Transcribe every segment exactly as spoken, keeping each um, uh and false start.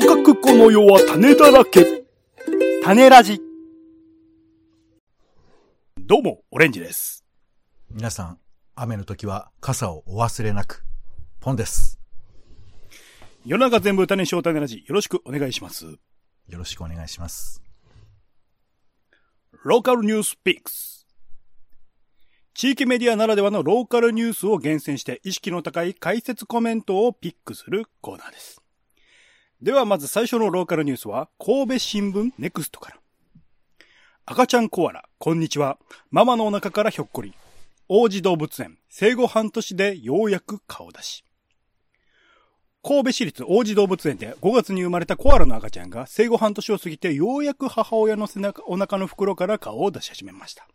とかくこの世は種だらけ。種ラジ。どうもオレンジです。皆さん、雨の時は傘をお忘れなく。ポンです。世の中全部種にしよう種ラジ、よろしくお願いします。よろしくお願いします。ローカルニュースピックス。地域メディアならではのローカルニュースを厳選して意識の高い解説コメントをピックするコーナーです。ではまず最初のローカルニュースは神戸新聞ネクストから。赤ちゃんコアラ、こんにちは。ママのお腹からひょっこり。王子動物園、生後半年でようやく顔出し。神戸市立王子動物園でごがつに生まれたコアラの赤ちゃんが生後半年を過ぎてようやく母親の背中、お腹の袋から顔を出し始めました。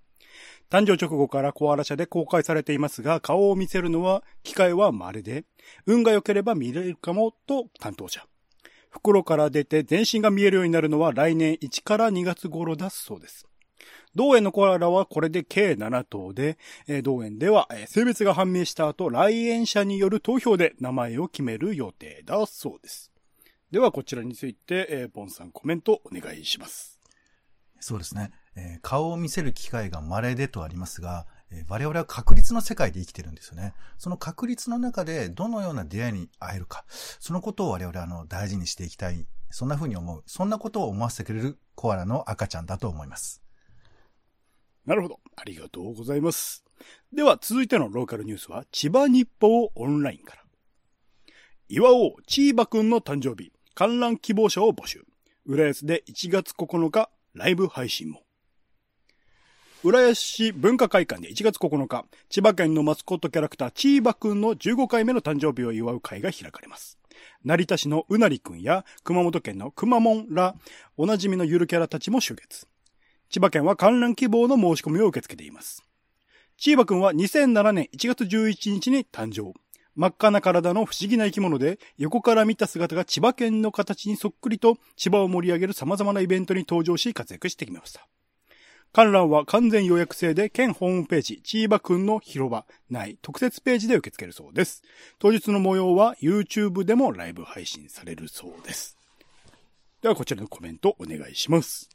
誕生直後からコアラ社で公開されていますが、顔を見せるのは機会は稀で、運が良ければ見れるかもと担当者。袋から出て全身が見えるようになるのは来年いちからにがつ頃だそうです。同園のコアラはこれで計ななとうで、同園では性別が判明した後、来園者による投票で名前を決める予定だそうです。ではこちらについて、ポンさんコメントお願いします。そうですね。えー、顔を見せる機会が稀でとありますが、えー、我々は確率の世界で生きてるんですよね。その確率の中でどのような出会いに会えるか、そのことを我々はあの大事にしていきたい、そんな風に思う、そんなことを思わせてくれるコアラの赤ちゃんだと思います。なるほど。ありがとうございます。では続いてのローカルニュースは千葉日報オンラインから。岩尾千葉くんの誕生日、観覧希望者を募集。浦安でいちがつここのかライブ配信も。浦安市文化会館でいちがつここのか、千葉県のマスコットキャラクターチーバくんのじゅうごかいめの誕生日を祝う会が開かれます。成田市のうなりくんや熊本県のくまモンら、おなじみのゆるキャラたちも集結。千葉県は観覧希望の申し込みを受け付けています。チーバくんはにせんななねんいちがつじゅういちにちに誕生。真っ赤な体の不思議な生き物で、横から見た姿が千葉県の形にそっくりと、千葉を盛り上げる様々なイベントに登場し活躍してきました。観覧は完全予約制で、県ホームページ、ちーばくんの広場内特設ページで受け付けるそうです。当日の模様は YouTube でもライブ配信されるそうです。ではこちらのコメントお願いします。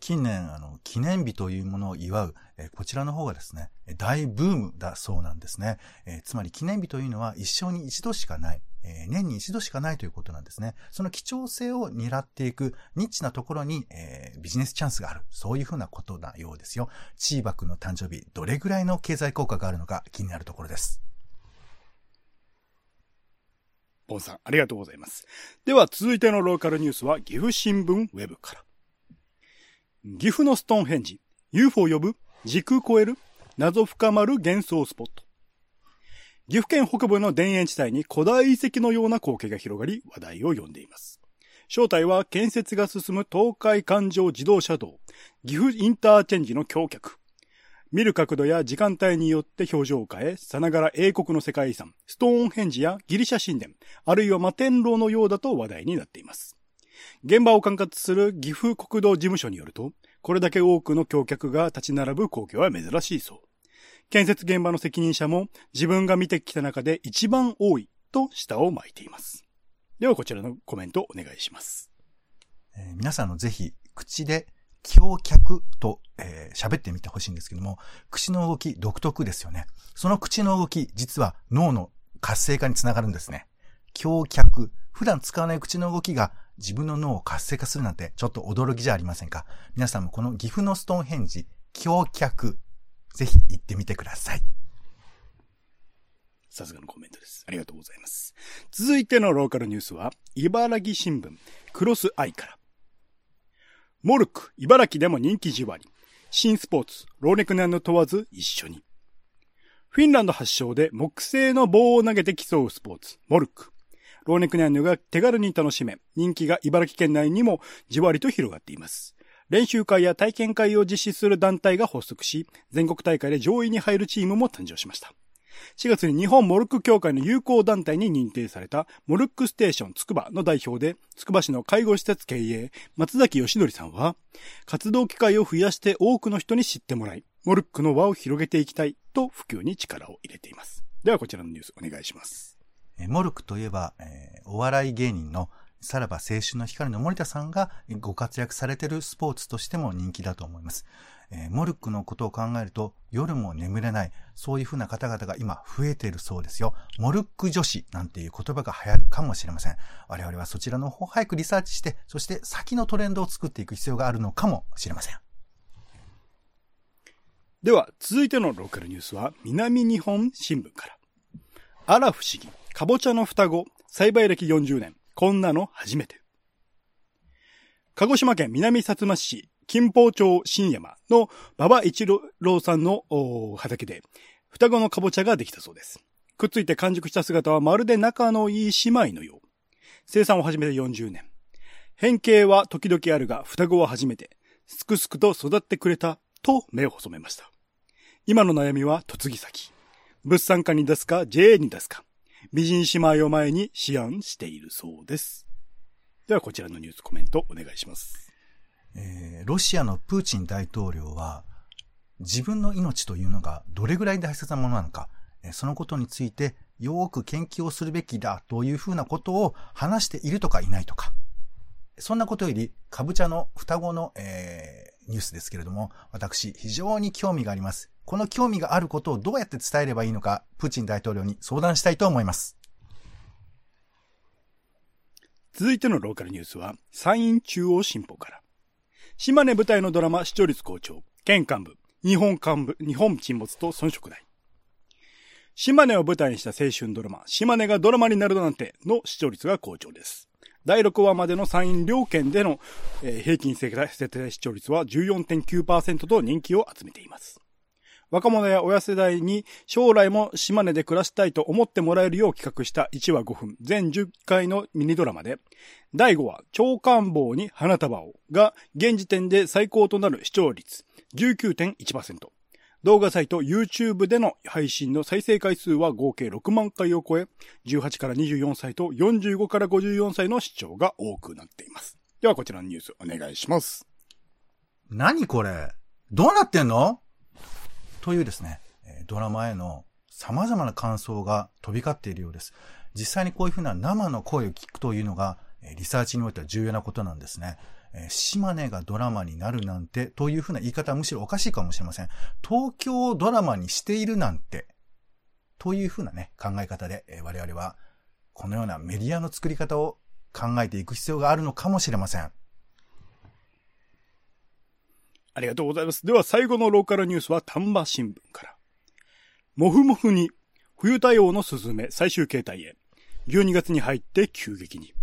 近年、あの、記念日というものを祝う、えこちらの方がですね、大ブームだそうなんですね。えつまり記念日というのは一生に一度しかない、え年に一度しかないということなんですね。その貴重性を狙っていくニッチなところに、えー、ビジネスチャンスがある。そういうふうなことなようですよ。チーバくんの誕生日、どれぐらいの経済効果があるのか気になるところです。ポンさん、ありがとうございます。では続いてのローカルニュースは岐阜新聞ウェブから。岐阜のストーンヘンジ、 ユーフォー 呼ぶ、時空超える、謎深まる幻想スポット。岐阜県北部の田園地帯に古代遺跡のような光景が広がり話題を呼んでいます。正体は建設が進む東海環状自動車道、岐阜インターチェンジの橋脚。見る角度や時間帯によって表情を変え、さながら英国の世界遺産ストーンヘンジやギリシャ神殿、あるいは摩天楼のようだと話題になっています。現場を管轄する岐阜国道事務所によると、これだけ多くの橋脚が立ち並ぶ光景は珍しいそう。建設現場の責任者も自分が見てきた中で一番多いと舌を巻いています。ではこちらのコメントお願いします。えー、皆さんのぜひ口で橋脚とえー、喋ってみてほしいんですけども、口の動き独特ですよね。その口の動き、実は脳の活性化につながるんですね。橋脚、普段使わない口の動きが自分の脳を活性化するなんてちょっと驚きじゃありませんか。皆さんもこの岐阜のストーンヘンジ、橋脚、ぜひ行ってみてください。さすがのコメントです。ありがとうございます。続いてのローカルニュースは茨城新聞クロスアイから。モルク、茨城でも人気じわり。新スポーツ、老若男女問わず一緒に。フィンランド発祥で木製の棒を投げて競うスポーツ、モルク。老若男女が手軽に楽しめ、人気が茨城県内にもじわりと広がっています。練習会や体験会を実施する団体が発足し、全国大会で上位に入るチームも誕生しました。しがつに日本モルック協会の友好団体に認定されたモルックステーションつくばの代表で、つくば市の介護施設経営、松崎義則さんは、活動機会を増やして多くの人に知ってもらい、モルックの輪を広げていきたいと普及に力を入れています。ではこちらのニュースお願いします。モルックといえば、えー、お笑い芸人のさらば青春の光の森田さんがご活躍されているスポーツとしても人気だと思います。えー、モルックのことを考えると夜も眠れない、そういうふうな方々が今増えているそうですよ。モルック女子なんていう言葉が流行るかもしれません。我々はそちらの方を早くリサーチして、そして先のトレンドを作っていく必要があるのかもしれません。では続いてのローカルニュースは南日本新聞から。あら不思議、かぼちゃの双子、栽培歴よんじゅうねん、こんなの初めて。鹿児島県南薩摩市金峰町新山の馬場一郎さんの畑で双子のかぼちゃができたそうです。くっついて完熟した姿はまるで仲のいい姉妹のよう。生産を始めてよんじゅうねん。変形は時々あるが双子は初めて。すくすくと育ってくれたと目を細めました。今の悩みは嫁ぎ先。物産家に出すか ジェーエー に出すか。美人姉妹を前に思案しているそうです。ではこちらのニュースコメントお願いします。えー、ロシアのプーチン大統領は自分の命というのがどれぐらい大切なものなのか、そのことについてよく研究をするべきだというふうなことを話しているとかいないとか、そんなことよりかぼちゃの双子の、えー、ニュースですけれども、私非常に興味があります。この興味があることをどうやって伝えればいいのか、プーチン大統領に相談したいと思います。続いてのローカルニュースは山陰中央新報から。島根舞台のドラマ視聴率好調、県幹部日本幹部日本沈没と遜色ない。島根を舞台にした青春ドラマ島根がドラマになるなんての視聴率が好調です。だいろくわまでの山陰両県での平均世帯視聴率は じゅうよんてんきゅうパーセント と人気を集めています。若者や親世代に将来も島根で暮らしたいと思ってもらえるよう企画したいちわごふん全じゅっかいのミニドラマで、だいごわ長官房に花束をが現時点で最高となる視聴率 じゅうきゅうてんいちパーセント、動画サイト YouTube での配信の再生回数は合計ろくまんかいを超え、じゅうはちからにじゅうよんさいとよんじゅうごからごじゅうよんさいの視聴が多くなっています。ではこちらのニュースお願いします。何これ？どうなってんの？というですね、ドラマへの様々な感想が飛び交っているようです。実際にこういうふうな生の声を聞くというのがリサーチにおいては重要なことなんですね。島根がドラマになるなんてというふうな言い方はむしろおかしいかもしれません。東京をドラマにしているなんてというふうなね考え方で、我々はこのようなメディアの作り方を考えていく必要があるのかもしれません。ありがとうございます。では最後のローカルニュースは丹波新聞から。もふもふに冬対応のスズメ最終形態へ、じゅうにがつに入って急激に。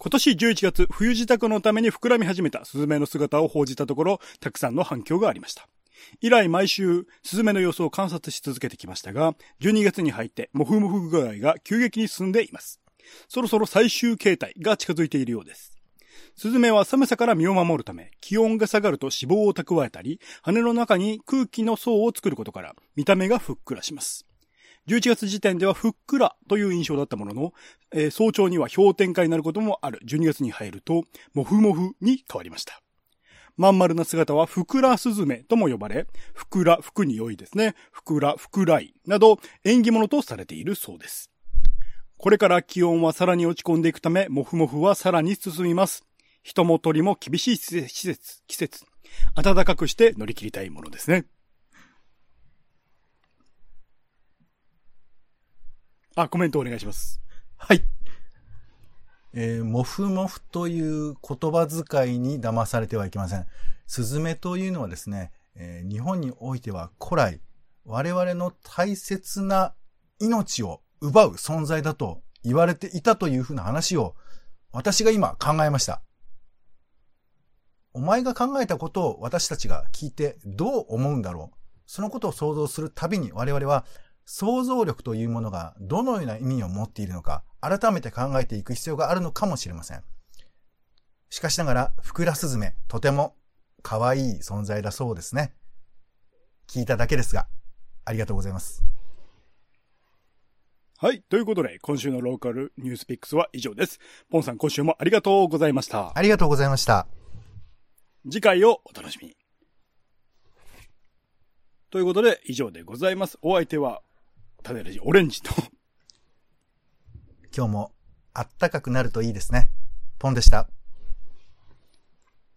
今年じゅういちがつ、冬支度のために膨らみ始めたスズメの姿を報じたところ、たくさんの反響がありました。以来毎週、スズメの様子を観察し続けてきましたが、じゅうにがつに入って、モフモフ具合が急激に進んでいます。そろそろ最終形態が近づいているようです。スズメは寒さから身を守るため、気温が下がると脂肪を蓄えたり、羽の中に空気の層を作ることから、見た目がふっくらします。じゅういちがつ時点ではふっくらという印象だったものの、えー、早朝には氷点下になることもあるじゅうにがつに入ると、もふもふに変わりました。まん丸な姿はふくらすずめとも呼ばれ、ふくら、ふくに良いですね、ふくら、ふくらいなど縁起物とされているそうです。これから気温はさらに落ち込んでいくため、もふもふはさらに進みます。人も鳥も厳しい季節、季節、暖かくして乗り切りたいものですね。あ、コメントお願いします。はい。えー、もふもふという言葉遣いに騙されてはいけません。スズメというのはですね、えー、日本においては古来、我々の大切な命を奪う存在だと言われていたというふうな話を私が今考えました。お前が考えたことを私たちが聞いてどう思うんだろう。そのことを想像するたびに我々は想像力というものがどのような意味を持っているのか、改めて考えていく必要があるのかもしれません。しかしながら、フクラスズメ、とても可愛い存在だそうですね。聞いただけですが、ありがとうございます。はい、ということで、今週のローカルニュースピックスは以上です。ポンさん、今週もありがとうございました。ありがとうございました。次回をお楽しみに。ということで、以上でございます。お相手は、タネラジオレンジと今日もあったかくなるといいですね。ポンでした。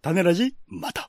タネラジ、また。